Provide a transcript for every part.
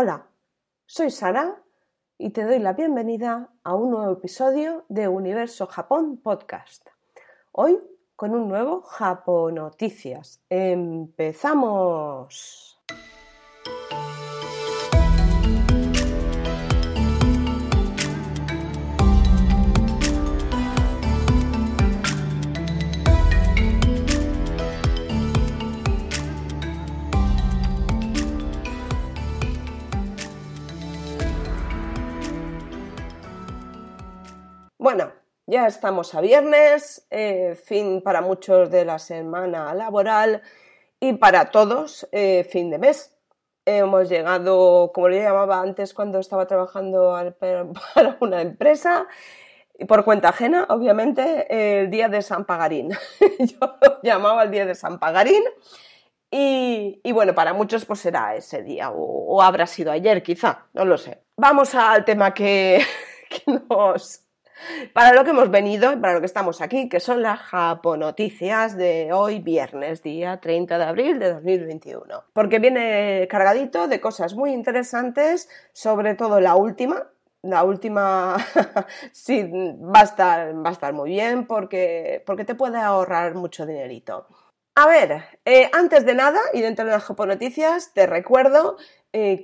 Hola, soy Sara y te doy la bienvenida a un nuevo episodio de Universo Japón Podcast. Hoy con un nuevo Japonoticias. ¡Empezamos! Bueno, ya estamos a viernes, fin para muchos de la semana laboral y para todos fin de mes. Hemos llegado, como le llamaba antes cuando estaba trabajando para una empresa, y por cuenta ajena, obviamente, el día de San Pagarín. Yo lo llamaba el día de San Pagarín y bueno, para muchos pues será ese día o habrá sido ayer quizá, no lo sé. Vamos al tema para lo que hemos venido y para lo que estamos aquí, que son las Japonoticias de hoy viernes, día 30 de abril de 2021. Porque viene cargadito de cosas muy interesantes, sobre todo la última sí, va a estar muy bien porque te puede ahorrar mucho dinerito. A ver, antes de nada, y dentro de las Japonoticias, te recuerdo que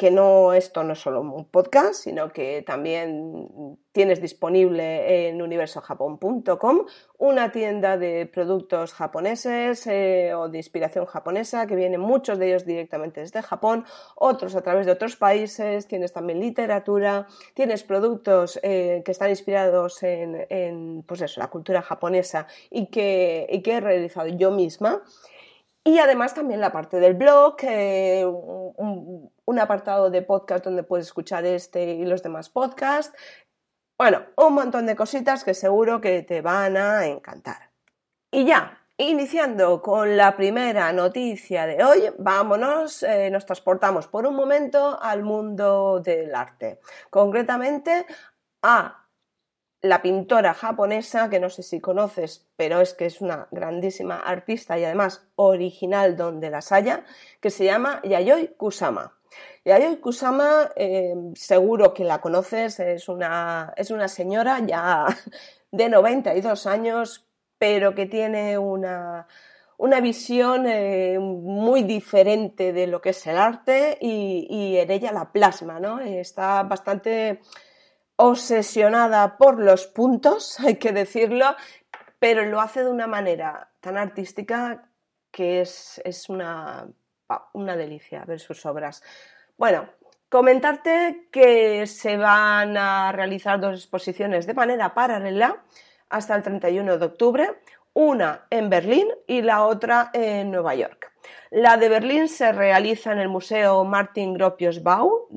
esto no es solo un podcast, sino que también tienes disponible en universojapón.com una tienda de productos japoneses o de inspiración japonesa, que vienen muchos de ellos directamente desde Japón, otros a través de otros países. Tienes también literatura, tienes productos que están inspirados en pues eso, la cultura japonesa y que he realizado yo misma. Y además también la parte del blog, un apartado de podcast donde puedes escuchar este y los demás podcasts. Bueno, un montón de cositas que seguro que te van a encantar. Y ya, iniciando con la primera noticia de hoy, vámonos, nos transportamos por un momento al mundo del arte. Concretamente a la pintora japonesa, que no sé si conoces, pero es que es una grandísima artista y además original donde las haya, que se llama Yayoi Kusama. Yayoi Kusama, seguro que la conoces, es una señora ya de 92 años, pero que tiene una visión muy diferente de lo que es el arte y en ella la plasma, ¿no? Está bastante obsesionada por los puntos, hay que decirlo, pero lo hace de una manera tan artística que es una delicia ver sus obras. Bueno, comentarte que se van a realizar dos exposiciones de manera paralela hasta el 31 de octubre, una en Berlín y la otra en Nueva York. La de Berlín se realiza en el Museo Martin Gropius Bau,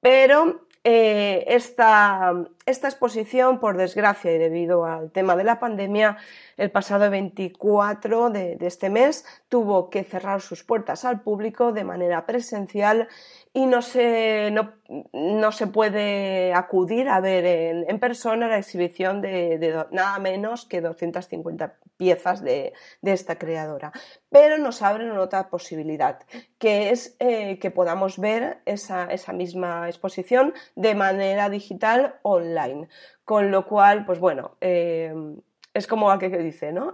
pero esta exposición, por desgracia y debido al tema de la pandemia, el pasado 24 de este mes tuvo que cerrar sus puertas al público de manera presencial y no se puede acudir a ver en persona la exhibición de nada menos que 250 piezas de esta creadora. Pero nos abren otra posibilidad, que es que podamos ver esa misma exposición de manera digital online. Con lo cual, pues bueno, es como aquel que dice, ¿no?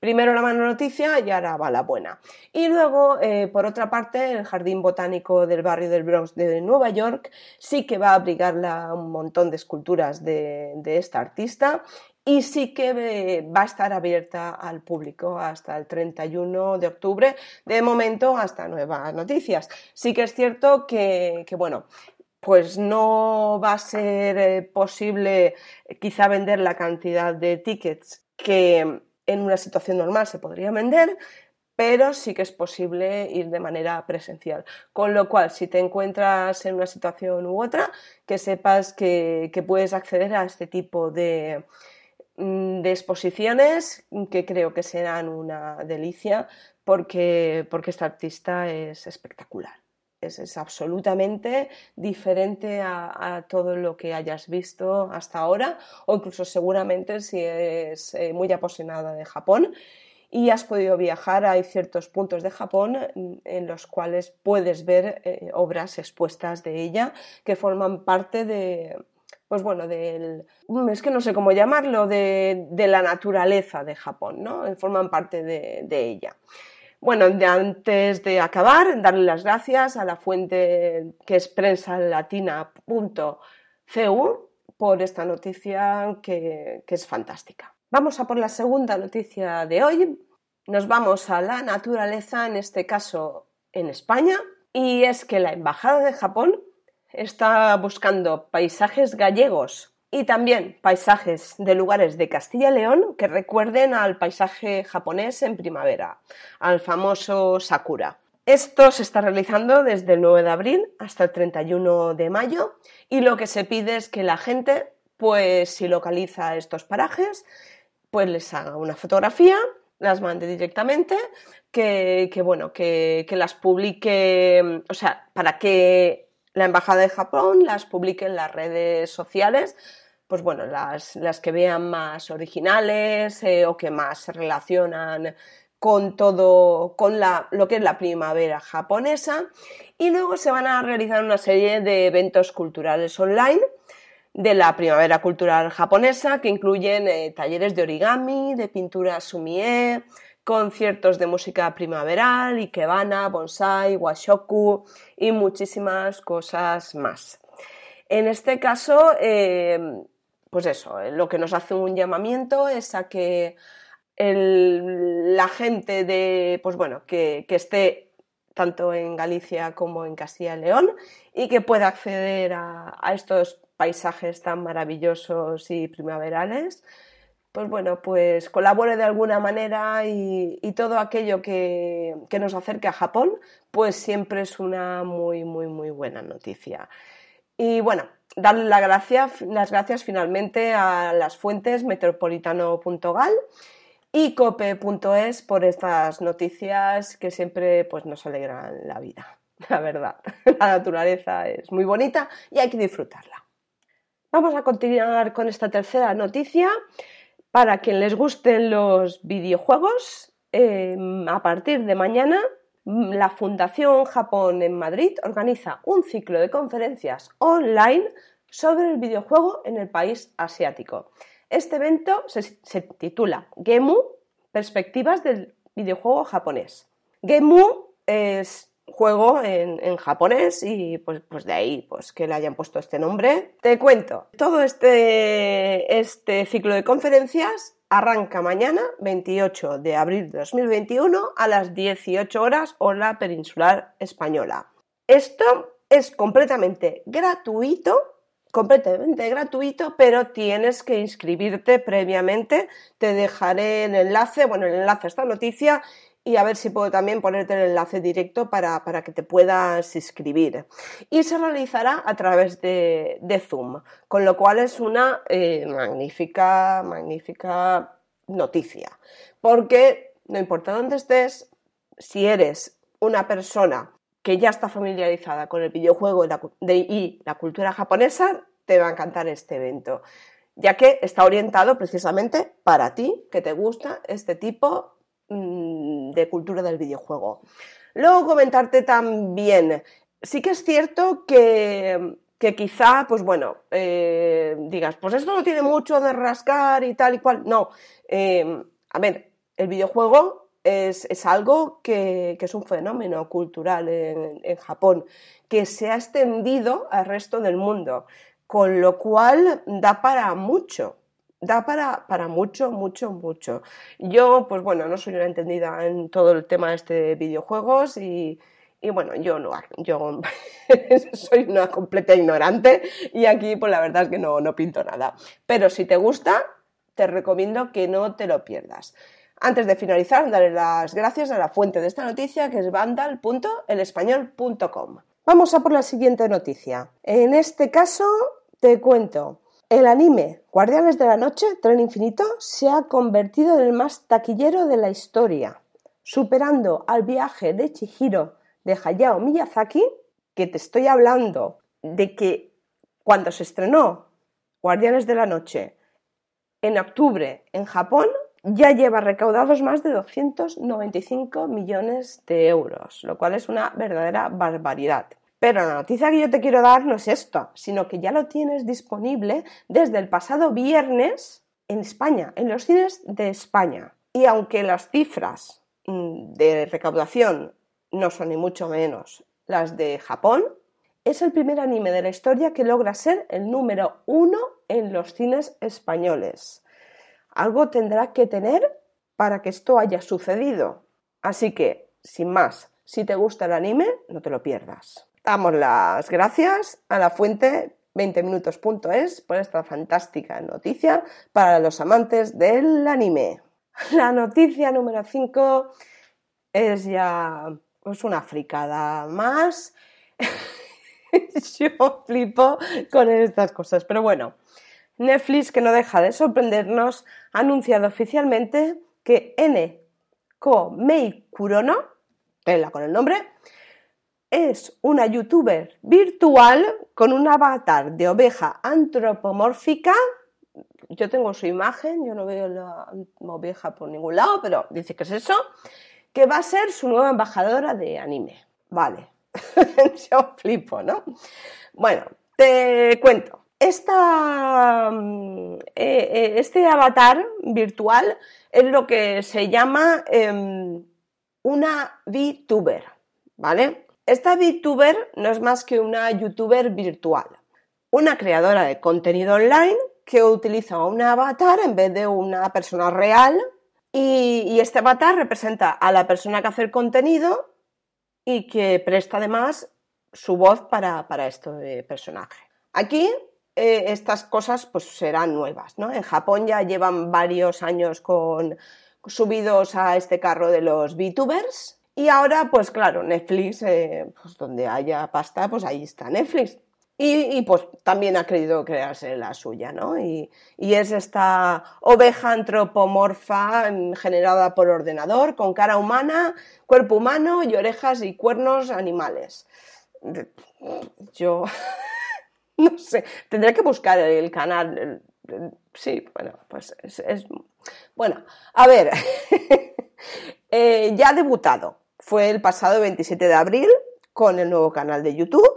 Primero la mala noticia y ahora va la buena. Y luego, por otra parte, el Jardín Botánico del barrio del Bronx de Nueva York sí que va a abrigar un montón de esculturas de esta artista y sí que va a estar abierta al público hasta el 31 de octubre, de momento hasta nuevas noticias. Sí que es cierto que bueno, pues no va a ser posible quizá vender la cantidad de tickets que en una situación normal se podría vender, pero sí que es posible ir de manera presencial. Con lo cual, si te encuentras en una situación u otra, que sepas que puedes acceder a este tipo de exposiciones, que creo que serán una delicia porque esta artista es espectacular. Es absolutamente diferente a todo lo que hayas visto hasta ahora, o incluso seguramente si eres muy apasionada de Japón y has podido viajar. Hay ciertos puntos de Japón en los cuales puedes ver obras expuestas de ella que forman parte de, pues bueno, del, es que no sé cómo llamarlo, de la naturaleza de Japón, ¿no? Forman parte de ella. Bueno, antes de acabar, darle las gracias a la fuente que es prensalatina.cu por esta noticia que es fantástica. Vamos a por la segunda noticia de hoy. Nos vamos a la naturaleza, en este caso en España, y es que la Embajada de Japón está buscando paisajes gallegos y también paisajes de lugares de Castilla y León que recuerden al paisaje japonés en primavera, al famoso Sakura. Esto se está realizando desde el 9 de abril hasta el 31 de mayo y lo que se pide es que la gente, pues si localiza estos parajes, pues les haga una fotografía, las mande directamente, que las publique, o sea, para que la Embajada de Japón las publique en las redes sociales, pues bueno, las que vean más originales o que más se relacionan con todo, con lo que es la primavera japonesa. Y luego se van a realizar una serie de eventos culturales online de la primavera cultural japonesa, que incluyen talleres de origami, de pintura sumie, conciertos de música primaveral, ikebana, bonsai, washoku y muchísimas cosas más. En este caso, pues eso, lo que nos hace un llamamiento es a que la gente pues bueno, que esté tanto en Galicia como en Castilla y León y que pueda acceder a estos paisajes tan maravillosos y primaverales, pues bueno, pues colabore de alguna manera y todo aquello que nos acerque a Japón, pues siempre es una muy, muy, muy buena noticia. Y bueno, darle las gracias finalmente a las fuentes metropolitano.gal y cope.es por estas noticias que siempre pues nos alegran la vida, la verdad. La naturaleza es muy bonita y hay que disfrutarla. Vamos a continuar con esta tercera noticia. Para quien les gusten los videojuegos, a partir de mañana la Fundación Japón en Madrid organiza un ciclo de conferencias online sobre el videojuego en el país asiático. Este evento se titula GMU, Perspectivas del videojuego japonés. GMU es juego en japonés y pues de ahí pues que le hayan puesto este nombre. Te cuento, todo este ciclo de conferencias arranca mañana 28 de abril de 2021 a las 18 horas hora peninsular española. Esto es completamente gratuito, pero tienes que inscribirte previamente. Te dejaré el enlace, a esta noticia, y a ver si puedo también ponerte el enlace directo para que te puedas inscribir. Y se realizará a través de Zoom, con lo cual es una magnífica noticia. Porque no importa dónde estés, si eres una persona que ya está familiarizada con el videojuego y la cultura japonesa, te va a encantar este evento, ya que está orientado precisamente para ti, que te gusta este tipo de cultura del videojuego. Luego comentarte también, sí que es cierto que quizá, pues bueno, digas, pues esto no tiene mucho de rascar y tal y cual. No, a ver, el videojuego es algo que es un fenómeno cultural en Japón, que se ha extendido al resto del mundo, con lo cual da para mucho. Da para mucho, mucho, mucho. Yo, pues bueno, no soy una entendida en todo el tema de videojuegos y bueno, yo soy una completa ignorante y aquí pues la verdad es que no pinto nada. Pero si te gusta, te recomiendo que no te lo pierdas. Antes de finalizar, daré las gracias a la fuente de esta noticia, que es vandal.elespañol.com. Vamos a por la siguiente noticia. En este caso, te cuento. El anime Guardianes de la Noche, Tren Infinito, se ha convertido en el más taquillero de la historia, superando al Viaje de Chihiro de Hayao Miyazaki, que te estoy hablando de que cuando se estrenó Guardianes de la Noche en octubre en Japón, ya lleva recaudados más de 295 millones de euros, lo cual es una verdadera barbaridad. Pero la noticia que yo te quiero dar no es esto, sino que ya lo tienes disponible desde el pasado viernes en España, en los cines de España. Y aunque las cifras de recaudación no son ni mucho menos las de Japón, es el primer anime de la historia que logra ser el número 1 en los cines españoles. Algo tendrá que tener para que esto haya sucedido. Así que, sin más, si te gusta el anime, no te lo pierdas. Damos las gracias a la fuente 20minutos.es por esta fantástica noticia para los amantes del anime. La noticia número 5 es ya una fricada más. Yo flipo con estas cosas, pero bueno, Netflix, que no deja de sorprendernos, ha anunciado oficialmente que N-Ko Mei Kurono, tela con el nombre, es una youtuber virtual con un avatar de oveja antropomórfica. Yo tengo su imagen, yo no veo la oveja por ningún lado, pero dice que es eso, que va a ser su nueva embajadora de anime. Vale. Yo flipo, ¿no? Bueno, te cuento. Este avatar virtual es lo que se llama una VTuber, ¿vale? Esta VTuber no es más que una YouTuber virtual, una creadora de contenido online que utiliza un avatar en vez de una persona real y este avatar representa a la persona que hace el contenido y que presta además su voz para este personaje. Aquí estas cosas pues serán nuevas, ¿no? En Japón ya llevan varios años subidos a este carro de los VTubers y ahora pues claro, Netflix, pues donde haya pasta pues ahí está Netflix y pues también ha querido crearse la suya, ¿no? Y es esta oveja antropomorfa generada por ordenador con cara humana, cuerpo humano y orejas y cuernos animales. Yo no sé, tendré que buscar el canal. Sí, bueno, pues es... Bueno, a ver, ya ha debutado. Fue el pasado 27 de abril con el nuevo canal de YouTube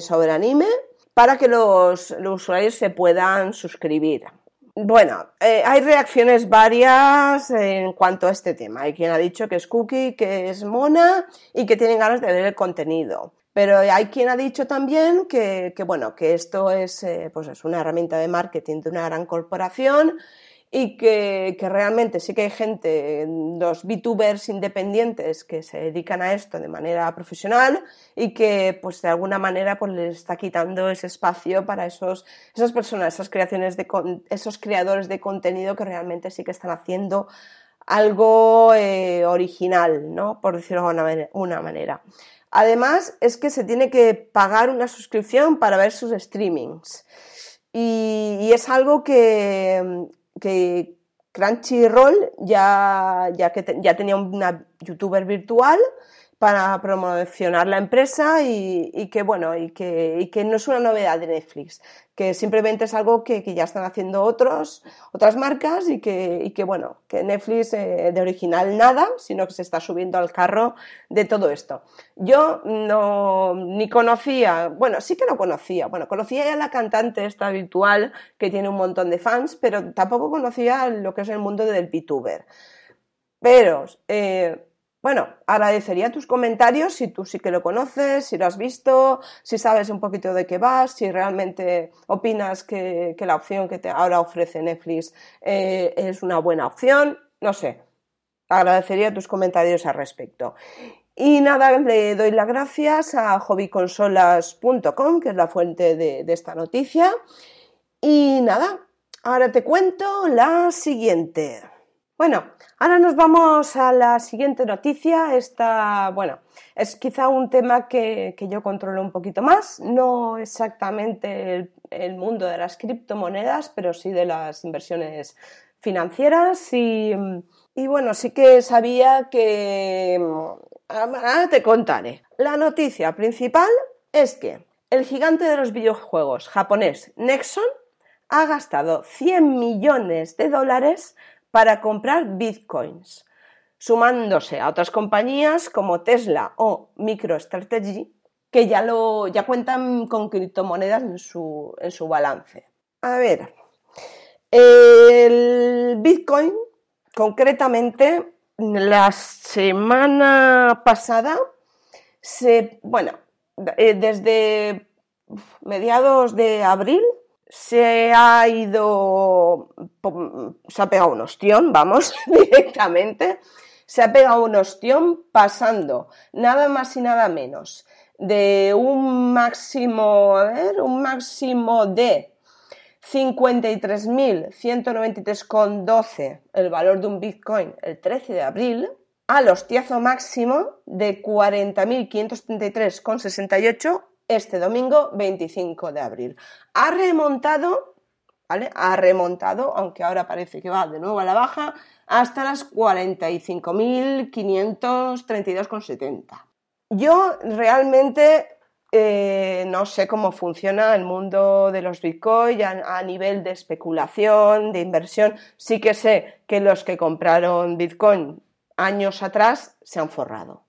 sobre anime, para que los usuarios se puedan suscribir. Bueno, hay reacciones varias en cuanto a este tema. Hay quien ha dicho que es cookie, que es mona y que tienen ganas de ver el contenido. Pero hay quien ha dicho también que bueno, que esto es una herramienta de marketing de una gran corporación y que realmente sí que hay gente, los VTubers independientes que se dedican a esto de manera profesional y que pues de alguna manera pues les está quitando ese espacio para esas personas, esas creaciones esos creadores de contenido que realmente sí que están haciendo algo original, ¿no? Por decirlo de una manera. Además es que se tiene que pagar una suscripción para ver sus streamings y es algo que Crunchyroll ya tenía una youtuber virtual para promocionar la empresa y que no es una novedad de Netflix, que simplemente es algo que ya están haciendo otras marcas y que Netflix de original nada, sino que se está subiendo al carro de todo esto. Yo conocía a la cantante esta virtual que tiene un montón de fans, pero tampoco conocía lo que es el mundo del VTuber. Pero... Bueno, agradecería tus comentarios si tú sí que lo conoces, si lo has visto, si sabes un poquito de qué vas, si realmente opinas que la opción que ahora ofrece Netflix es una buena opción, no sé, agradecería tus comentarios al respecto. Y nada, le doy las gracias a hobbyconsolas.com, que es la fuente de esta noticia, y nada, ahora te cuento la siguiente. Bueno, ahora nos vamos a la siguiente noticia. Es quizá un tema que yo controlo un poquito más, no exactamente el mundo de las criptomonedas, pero sí de las inversiones financieras y bueno, sí que sabía que... Ahora te contaré. La noticia principal es que el gigante de los videojuegos japonés Nexon ha gastado 100 millones de dólares para comprar bitcoins, sumándose a otras compañías como Tesla o MicroStrategy, que ya cuentan con criptomonedas en su balance. A ver, el bitcoin, concretamente, la semana pasada, desde mediados de abril se ha pegado un ostión, vamos, directamente, se ha pegado un ostión pasando nada más y nada menos de un máximo de 53.193,12 el valor de un bitcoin el 13 de abril al hostiazo máximo de 40.533,68 este domingo 25 de abril. Ha remontado, ¿vale? Ha remontado, aunque ahora parece que va de nuevo a la baja, hasta las 45.532,70. Yo realmente no sé cómo funciona el mundo de los bitcoins a nivel de especulación, de inversión. Sí que sé que los que compraron bitcoin años atrás se han forrado.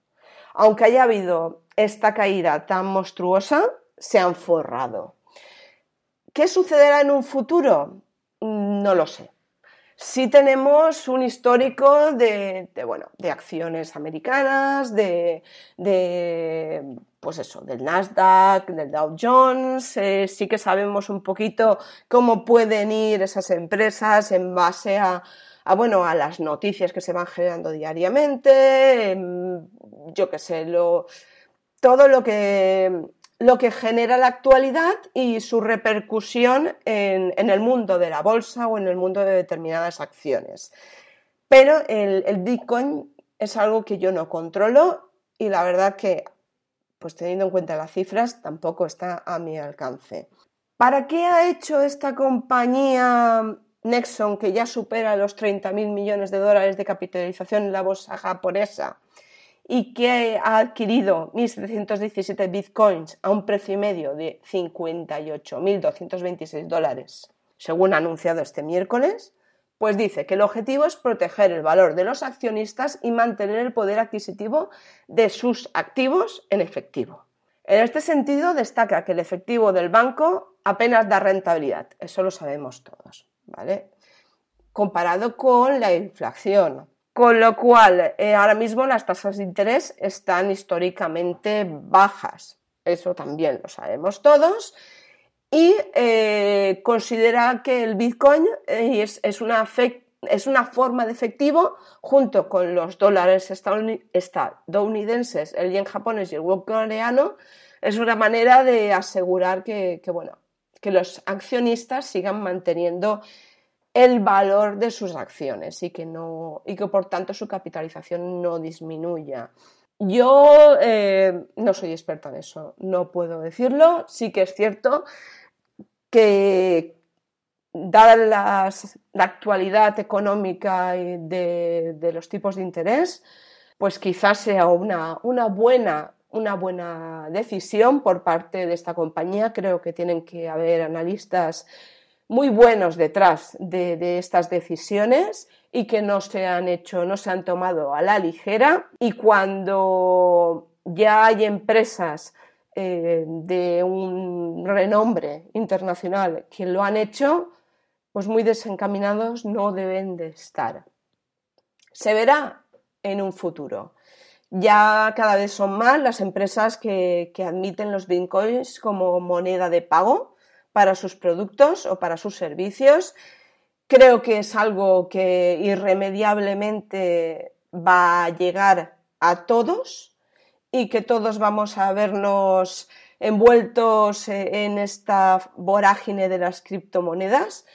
Aunque haya habido esta caída tan monstruosa, se han forrado. ¿Qué sucederá en un futuro? No lo sé. Sí tenemos un histórico de acciones americanas, del Nasdaq, del Dow Jones, sí que sabemos un poquito cómo pueden ir esas empresas en base a las noticias que se van generando diariamente, todo lo que genera la actualidad y su repercusión en el mundo de la bolsa o en el mundo de determinadas acciones. Pero el Bitcoin es algo que yo no controlo y la verdad que, pues teniendo en cuenta las cifras, tampoco está a mi alcance. ¿Para qué ha hecho esta compañía Nexon, que ya supera los 30.000 millones de dólares de capitalización en la bolsa japonesa y que ha adquirido 1.717 bitcoins a un precio medio de 58.226 dólares, según ha anunciado este miércoles? Pues dice que el objetivo es proteger el valor de los accionistas y mantener el poder adquisitivo de sus activos en efectivo. En este sentido, destaca que el efectivo del banco apenas da rentabilidad, eso lo sabemos todos, ¿vale? Comparado con la inflación, con lo cual ahora mismo las tasas de interés están históricamente bajas, eso también lo sabemos todos, y considera que el Bitcoin es una forma de efectivo junto con los dólares estadounidenses, el yen japonés y el won coreano, es una manera de asegurar que los accionistas sigan manteniendo el valor de sus acciones y que por tanto su capitalización no disminuya. Yo no soy experta en eso, no puedo decirlo. Sí que es cierto que, dada la actualidad económica de los tipos de interés, pues quizás sea una buena decisión por parte de esta compañía. Creo que tienen que haber analistas muy buenos detrás de estas decisiones y que no se han tomado a la ligera, y cuando ya hay empresas de un renombre internacional que lo han hecho, pues muy desencaminados no deben de estar. Se verá en un futuro. Ya cada vez son más las empresas que admiten los bitcoins como moneda de pago para sus productos o para sus servicios. Creo que es algo que irremediablemente va a llegar a todos y que todos vamos a vernos envueltos en esta vorágine de las criptomonedas,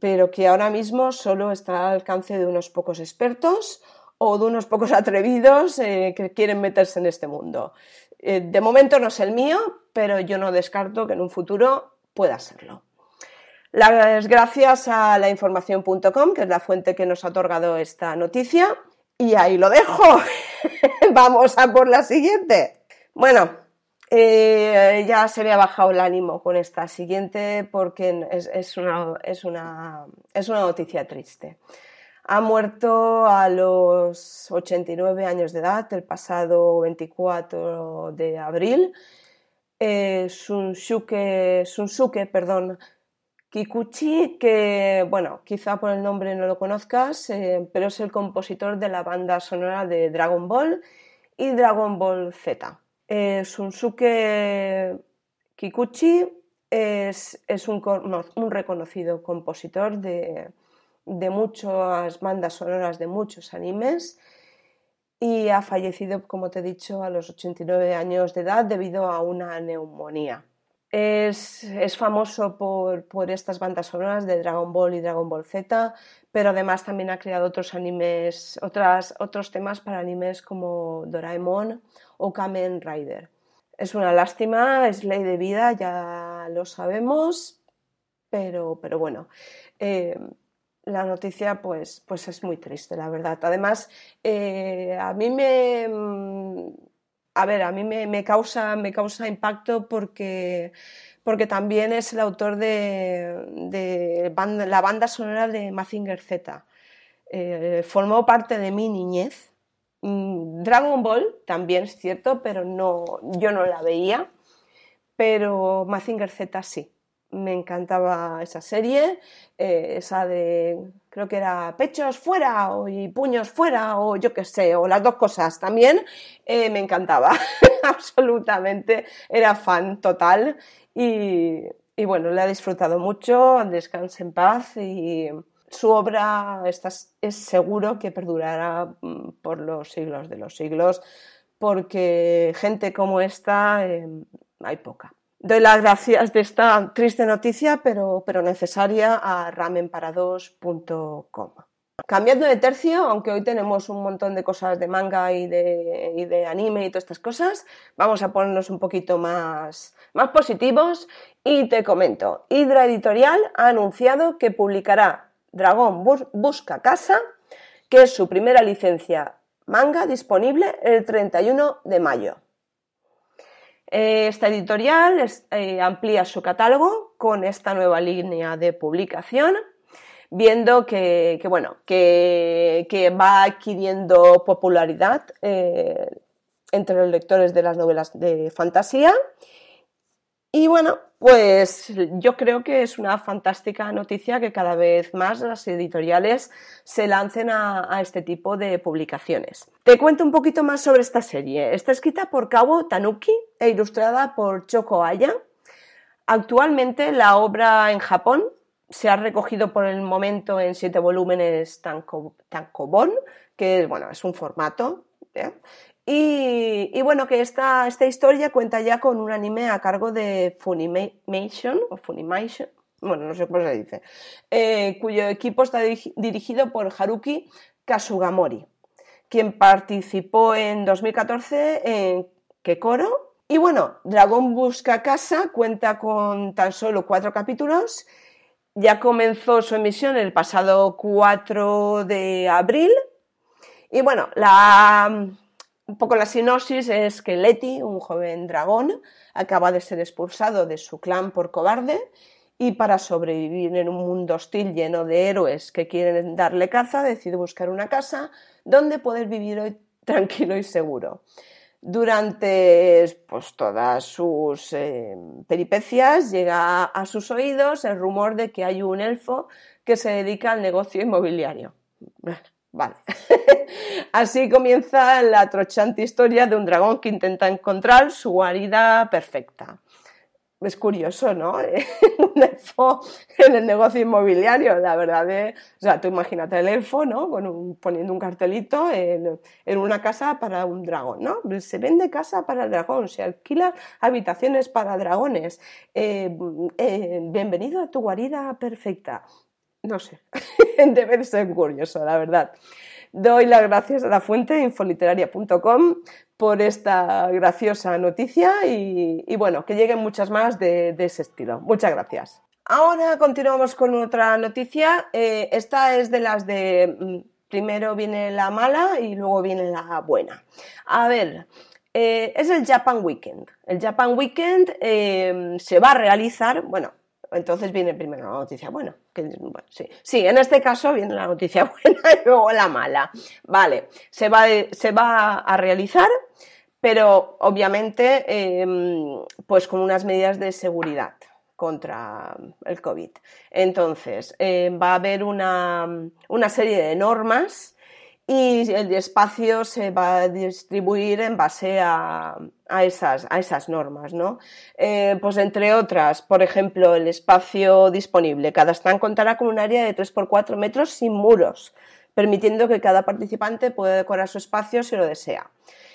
pero que ahora mismo solo está al alcance de unos pocos expertos o de unos pocos atrevidos que quieren meterse en este mundo. De momento no es el mío, pero yo no descarto que en un futuro pueda serlo. Las gracias a lainformacion.com, que es la fuente que nos ha otorgado esta noticia, y ahí lo dejo. Vamos a por la siguiente. Bueno, ya se me ha bajado el ánimo con esta siguiente porque es una noticia triste. Ha muerto a los 89 años de edad, el pasado 24 de abril. Shunsuke Kikuchi, que bueno, quizá por el nombre no lo conozcas, pero es el compositor de la banda sonora de Dragon Ball y Dragon Ball Z. Shunsuke Kikuchi es un reconocido compositor de muchas bandas sonoras de muchos animes y ha fallecido, como te he dicho, a los 89 años de edad debido a una neumonía. Es famoso por estas bandas sonoras de Dragon Ball y Dragon Ball Z, pero además también ha creado otros temas para animes como Doraemon o Kamen Rider. Es una lástima, es ley de vida, ya lo sabemos, pero bueno, la noticia pues es muy triste, la verdad. Además, a mí me causa impacto porque también es el autor de la banda sonora de Mazinger Z. Formó parte de mi niñez. Dragon Ball también es cierto, pero yo no la veía. Pero Mazinger Z sí. Me encantaba esa serie, esa de, creo que era pechos fuera y puños fuera o yo qué sé, o las dos cosas también, me encantaba, absolutamente, era fan total y bueno, la he disfrutado mucho, descanse en paz y su obra es seguro que perdurará por los siglos de los siglos porque gente como esta hay poca. Doy las gracias de esta triste noticia, pero necesaria, a ramenparados.com. Cambiando de tercio, aunque hoy tenemos un montón de cosas de manga y de anime y todas estas cosas, vamos a ponernos un poquito más positivos y te comento. Hydra Editorial ha anunciado que publicará Dragón Busca Casa, que es su primera licencia manga disponible el 31 de mayo. Esta editorial amplía su catálogo con esta nueva línea de publicación, viendo que va adquiriendo popularidad entre los lectores de las novelas de fantasía. Y bueno, pues yo creo que es una fantástica noticia que cada vez más las editoriales se lancen a este tipo de publicaciones. Te cuento un poquito más sobre esta serie. Está escrita por Kawa Tanuki e ilustrada por Choko Aya. Actualmente la obra en Japón se ha recogido por el momento en 7 volúmenes tankobon, que bueno, es un formato, ¿eh? Y bueno, que esta historia cuenta ya con un anime a cargo de Funimation, bueno, no sé cómo se dice, cuyo equipo está dirigido por Haruki Kasugamori, quien participó en 2014 en Kekoro. Y bueno, Dragón Busca Casa cuenta con tan solo 4 capítulos, ya comenzó su emisión el pasado 4 de abril, y bueno, un poco la sinopsis es que Letty, un joven dragón, acaba de ser expulsado de su clan por cobarde y para sobrevivir en un mundo hostil lleno de héroes que quieren darle caza, decide buscar una casa donde poder vivir tranquilo y seguro. Durante pues, todas sus peripecias llega a sus oídos el rumor de que hay un elfo que se dedica al negocio inmobiliario. Vale. Así comienza la atrochante historia de un dragón que intenta encontrar su guarida perfecta. Es curioso, ¿no? Un elfo en el negocio inmobiliario, la verdad. O sea, tú imagínate el elfo, ¿no? Poniendo un cartelito en una casa para un dragón, ¿no? Se vende casa para el dragón, se alquila habitaciones para dragones. Bienvenido a tu guarida perfecta. No sé, debe ser curioso, la verdad. Doy las gracias a la fuente infoliteraria.com por esta graciosa noticia y bueno, que lleguen muchas más de ese estilo. Muchas gracias. Ahora continuamos con otra noticia. Esta es de las de primero viene la mala y luego viene la buena. A ver, es el Japan Weekend. El Japan Weekend se va a realizar, bueno, entonces viene primero la noticia buena. Sí, en este caso viene la noticia buena y luego la mala. Vale, se va a realizar, pero obviamente pues con unas medidas de seguridad contra el COVID. Entonces, va a haber una serie de normas y el espacio se va a distribuir en base a esas normas, ¿no? Pues entre otras, por ejemplo, el espacio disponible. Cada stand contará con un área de 3×4 metros sin muros, permitiendo que cada participante pueda decorar su espacio si lo desea.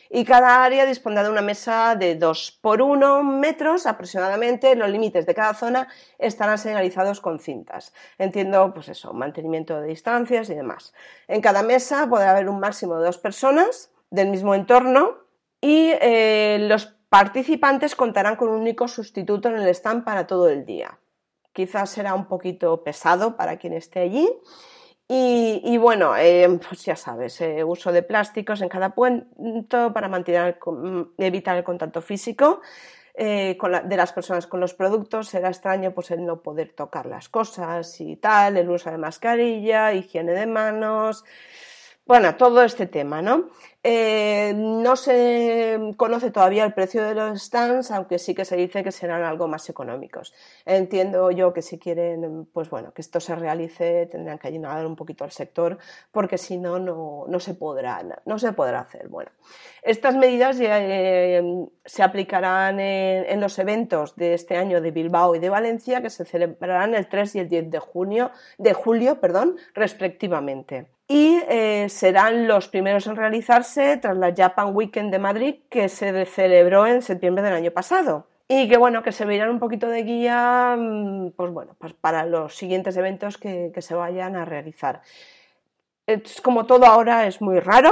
Y cada área dispondrá de una mesa de 2x1 metros aproximadamente. Los límites de cada zona estarán señalizados con cintas. Entiendo, pues eso, mantenimiento de distancias y demás. En cada mesa podrá haber un máximo de 2 personas del mismo entorno y los participantes contarán con un único sustituto en el stand para todo el día. Quizás será un poquito pesado para quien esté allí. Y bueno, pues ya sabes, uso de plásticos en cada punto para evitar el contacto físico de las personas con los productos. Será extraño pues el no poder tocar las cosas y tal, el uso de mascarilla, higiene de manos, bueno, todo este tema, ¿no? No se conoce todavía el precio de los stands, aunque sí que se dice que serán algo más económicos. Entiendo yo que si quieren, pues bueno, que esto se realice, tendrán que ayudar un poquito al sector, porque si no, no se podrá hacer. Bueno, estas medidas se aplicarán en los eventos de este año de Bilbao y de Valencia, que se celebrarán el 3 y el 10 de julio, respectivamente. Y serán los primeros en realizarse tras la Japan Weekend de Madrid, que se celebró en septiembre del año pasado, y que bueno, que servirán un poquito de guía, pues bueno, para los siguientes eventos que se vayan a realizar. Es como todo ahora es muy raro,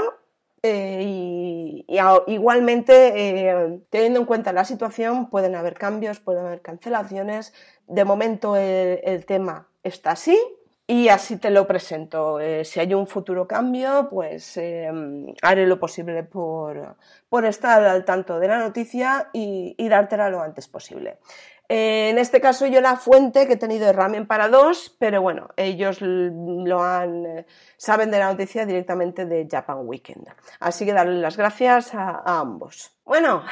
igualmente teniendo en cuenta la situación, pueden haber cambios, pueden haber cancelaciones. De momento el tema está así. Y así te lo presento. Si hay un futuro cambio, pues haré lo posible por estar al tanto de la noticia y dártela lo antes posible. En este caso yo la fuente que he tenido es Ramen para 2, pero bueno, ellos saben de la noticia directamente de Japan Weekend. Así que darles las gracias a ambos. Bueno,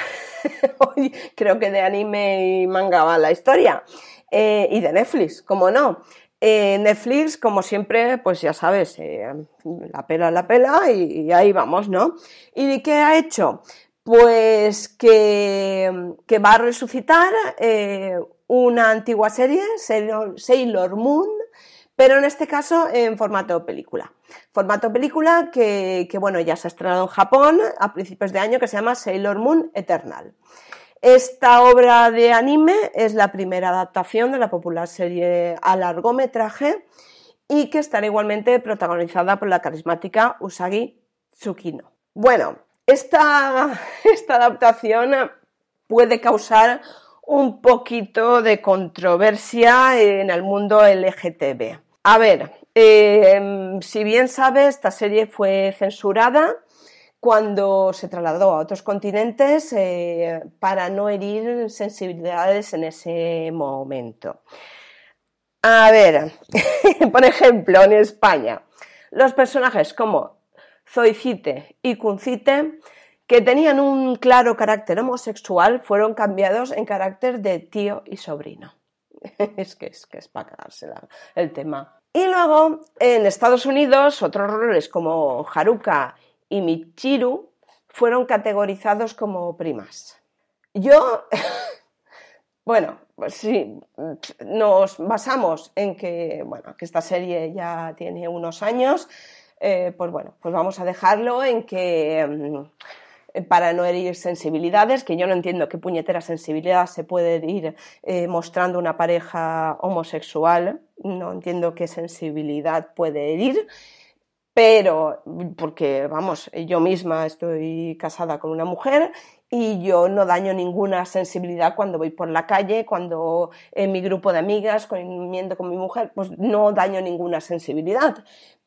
hoy creo que de anime y manga va la historia. Y de Netflix, como no. Netflix, como siempre, pues ya sabes, la pela y ahí vamos, ¿no? ¿Y qué ha hecho? Pues que va a resucitar una antigua serie, Sailor Moon, pero en este caso en formato película. Formato película que bueno, ya se ha estrenado en Japón a principios de año, que se llama Sailor Moon Eternal. Esta obra de anime es la primera adaptación de la popular serie a largometraje y que estará igualmente protagonizada por la carismática Usagi Tsukino. Bueno, esta adaptación puede causar un poquito de controversia en el mundo LGTB. A ver, si bien sabes, esta serie fue censurada cuando se trasladó a otros continentes para no herir sensibilidades en ese momento. A ver, por ejemplo, en España, los personajes como Zoicite y Cuncite, que tenían un claro carácter homosexual, fueron cambiados en carácter de tío y sobrino. Es que es para cagarse el tema. Y luego, en Estados Unidos, otros roles como Haruka y Michiru fueron categorizados como primas. Yo, bueno, pues sí, nos basamos en que esta serie ya tiene unos años, pues bueno, pues vamos a dejarlo en que para no herir sensibilidades, que yo no entiendo qué puñetera sensibilidad se puede herir mostrando una pareja homosexual, no entiendo qué sensibilidad puede herir. Pero, porque vamos, yo misma estoy casada con una mujer y yo no daño ninguna sensibilidad cuando voy por la calle, cuando en mi grupo de amigas, comiendo con mi mujer, pues no daño ninguna sensibilidad.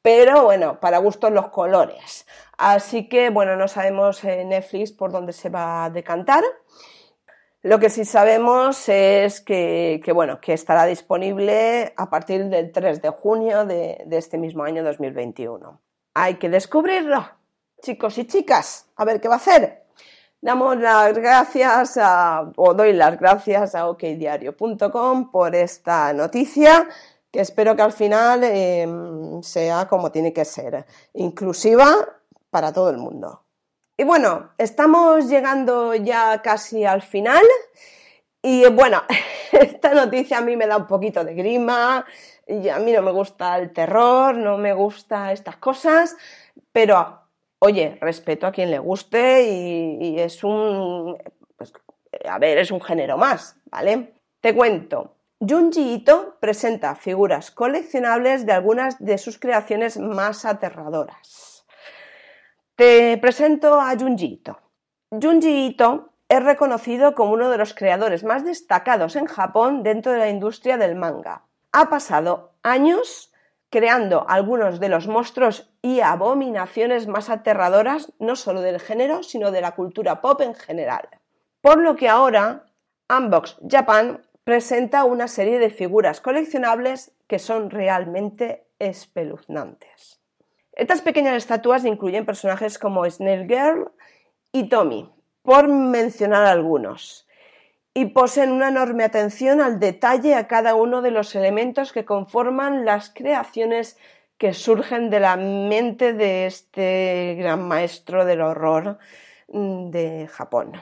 Pero bueno, para gustos los colores. Así que bueno, no sabemos Netflix por dónde se va a decantar. Lo que sí sabemos es que estará disponible a partir del 3 de junio de este mismo año 2021. Hay que descubrirlo, chicos y chicas, a ver qué va a hacer. Doy las gracias a okdiario.com por esta noticia, que espero que al final sea como tiene que ser, inclusiva para todo el mundo. Y bueno, estamos llegando ya casi al final y bueno, esta noticia a mí me da un poquito de grima y a mí no me gusta el terror, no me gusta estas cosas, pero oye, respeto a quien le guste y es un género más, ¿vale? Te cuento, Junji Ito presenta figuras coleccionables de algunas de sus creaciones más aterradoras. Te presento a Junji Ito. Junji Ito es reconocido como uno de los creadores más destacados en Japón dentro de la industria del manga. Ha pasado años creando algunos de los monstruos y abominaciones más aterradoras, no solo del género, sino de la cultura pop en general. Por lo que ahora, Unbox Japan presenta una serie de figuras coleccionables que son realmente espeluznantes. Estas pequeñas estatuas incluyen personajes como Snail Girl y Tommy, por mencionar algunos, y poseen una enorme atención al detalle a cada uno de los elementos que conforman las creaciones que surgen de la mente de este gran maestro del horror de Japón.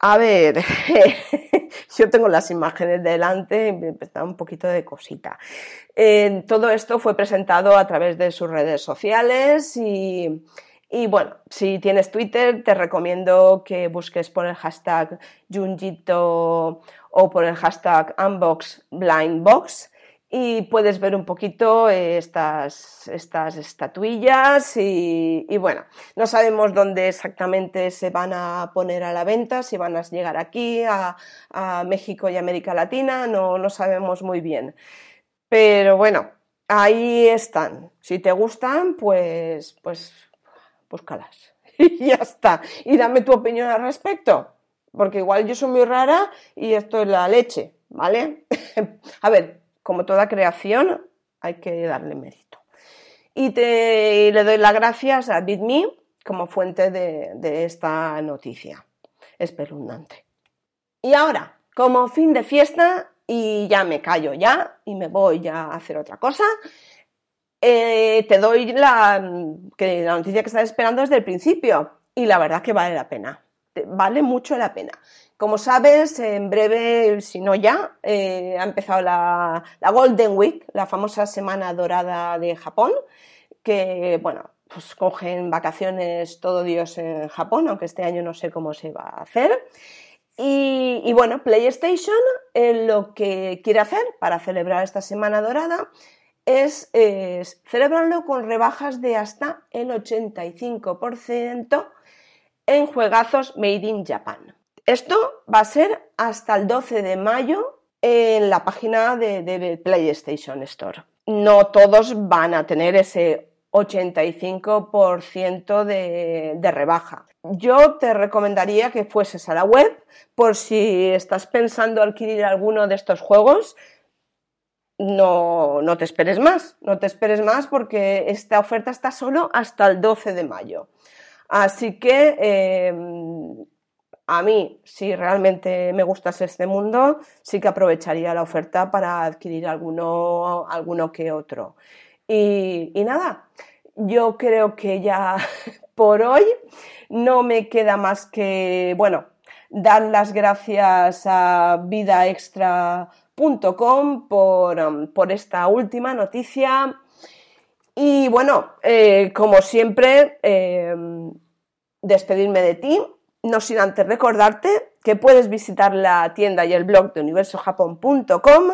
A ver, yo tengo las imágenes delante y me da un poquito de cosita. Todo esto fue presentado a través de sus redes sociales y si tienes Twitter te recomiendo que busques por el hashtag Junjito o por el hashtag UnboxBlindBox y puedes ver un poquito estas estatuillas y no sabemos dónde exactamente se van a poner a la venta, si van a llegar aquí a México y América Latina, no sabemos muy bien, pero bueno, ahí están, si te gustan pues búscalas y ya está, y dame tu opinión al respecto, porque igual yo soy muy rara y esto es la leche, ¿vale? A ver, como toda creación, hay que darle mérito. Y le doy las gracias a BitMe como fuente de esta noticia espeluznante. Y ahora, como fin de fiesta, y ya me callo ya, y me voy ya a hacer otra cosa, te doy la noticia que estás esperando desde el principio, y la verdad que vale la pena. Vale mucho la pena. Como sabes, en breve, si no ya, ha empezado la Golden Week, la famosa semana dorada de Japón, que pues cogen vacaciones todo Dios en Japón, aunque este año no sé cómo se va a hacer. Y PlayStation lo que quiere hacer para celebrar esta semana dorada es celebrarlo con rebajas de hasta el 85%. En juegazos Made in Japan. Esto va a ser hasta el 12 de mayo en la página de PlayStation Store. No todos van a tener ese 85% de rebaja. Yo te recomendaría que fueses a la web por si estás pensando adquirir alguno de estos juegos. No te esperes más, porque esta oferta está solo hasta el 12 de mayo. Así que a mí, si realmente me gustas este mundo, sí que aprovecharía la oferta para adquirir alguno que otro. Y nada, yo creo que ya por hoy no me queda más que, dar las gracias a vidaextra.com por esta última noticia. Y como siempre, despedirme de ti, no sin antes recordarte que puedes visitar la tienda y el blog de universojapón.com,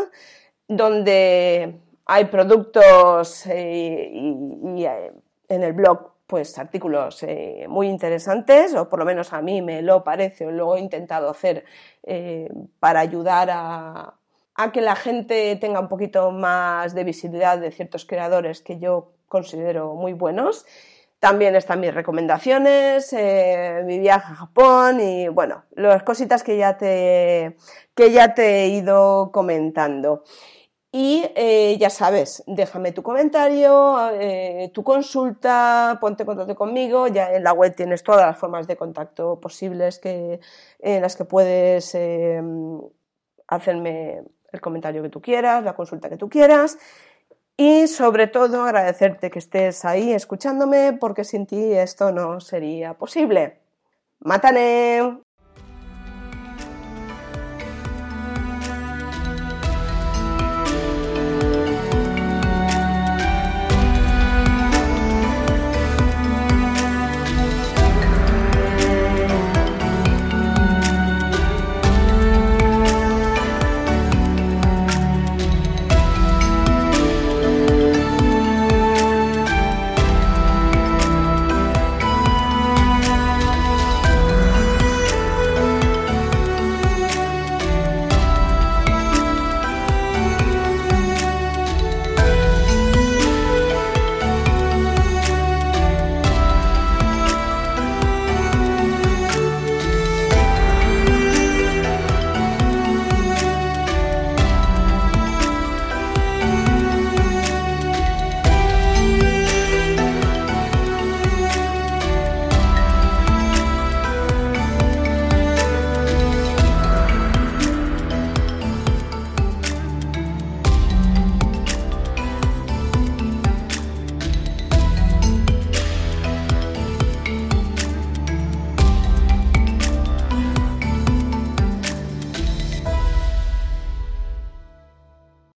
donde hay productos y en el blog pues artículos muy interesantes, o por lo menos a mí me lo parece, o lo he intentado hacer para ayudar a que la gente tenga un poquito más de visibilidad de ciertos creadores que yo considero muy buenos. También están mis recomendaciones, mi viaje a Japón y, bueno, las cositas que ya te he ido comentando. Y ya sabes, déjame tu comentario, tu consulta, ponte en contacto conmigo. Ya en la web tienes todas las formas de contacto posibles en las que puedes hacerme el comentario que tú quieras, la consulta que tú quieras. Y sobre todo agradecerte que estés ahí escuchándome, porque sin ti esto no sería posible. ¡Mátane!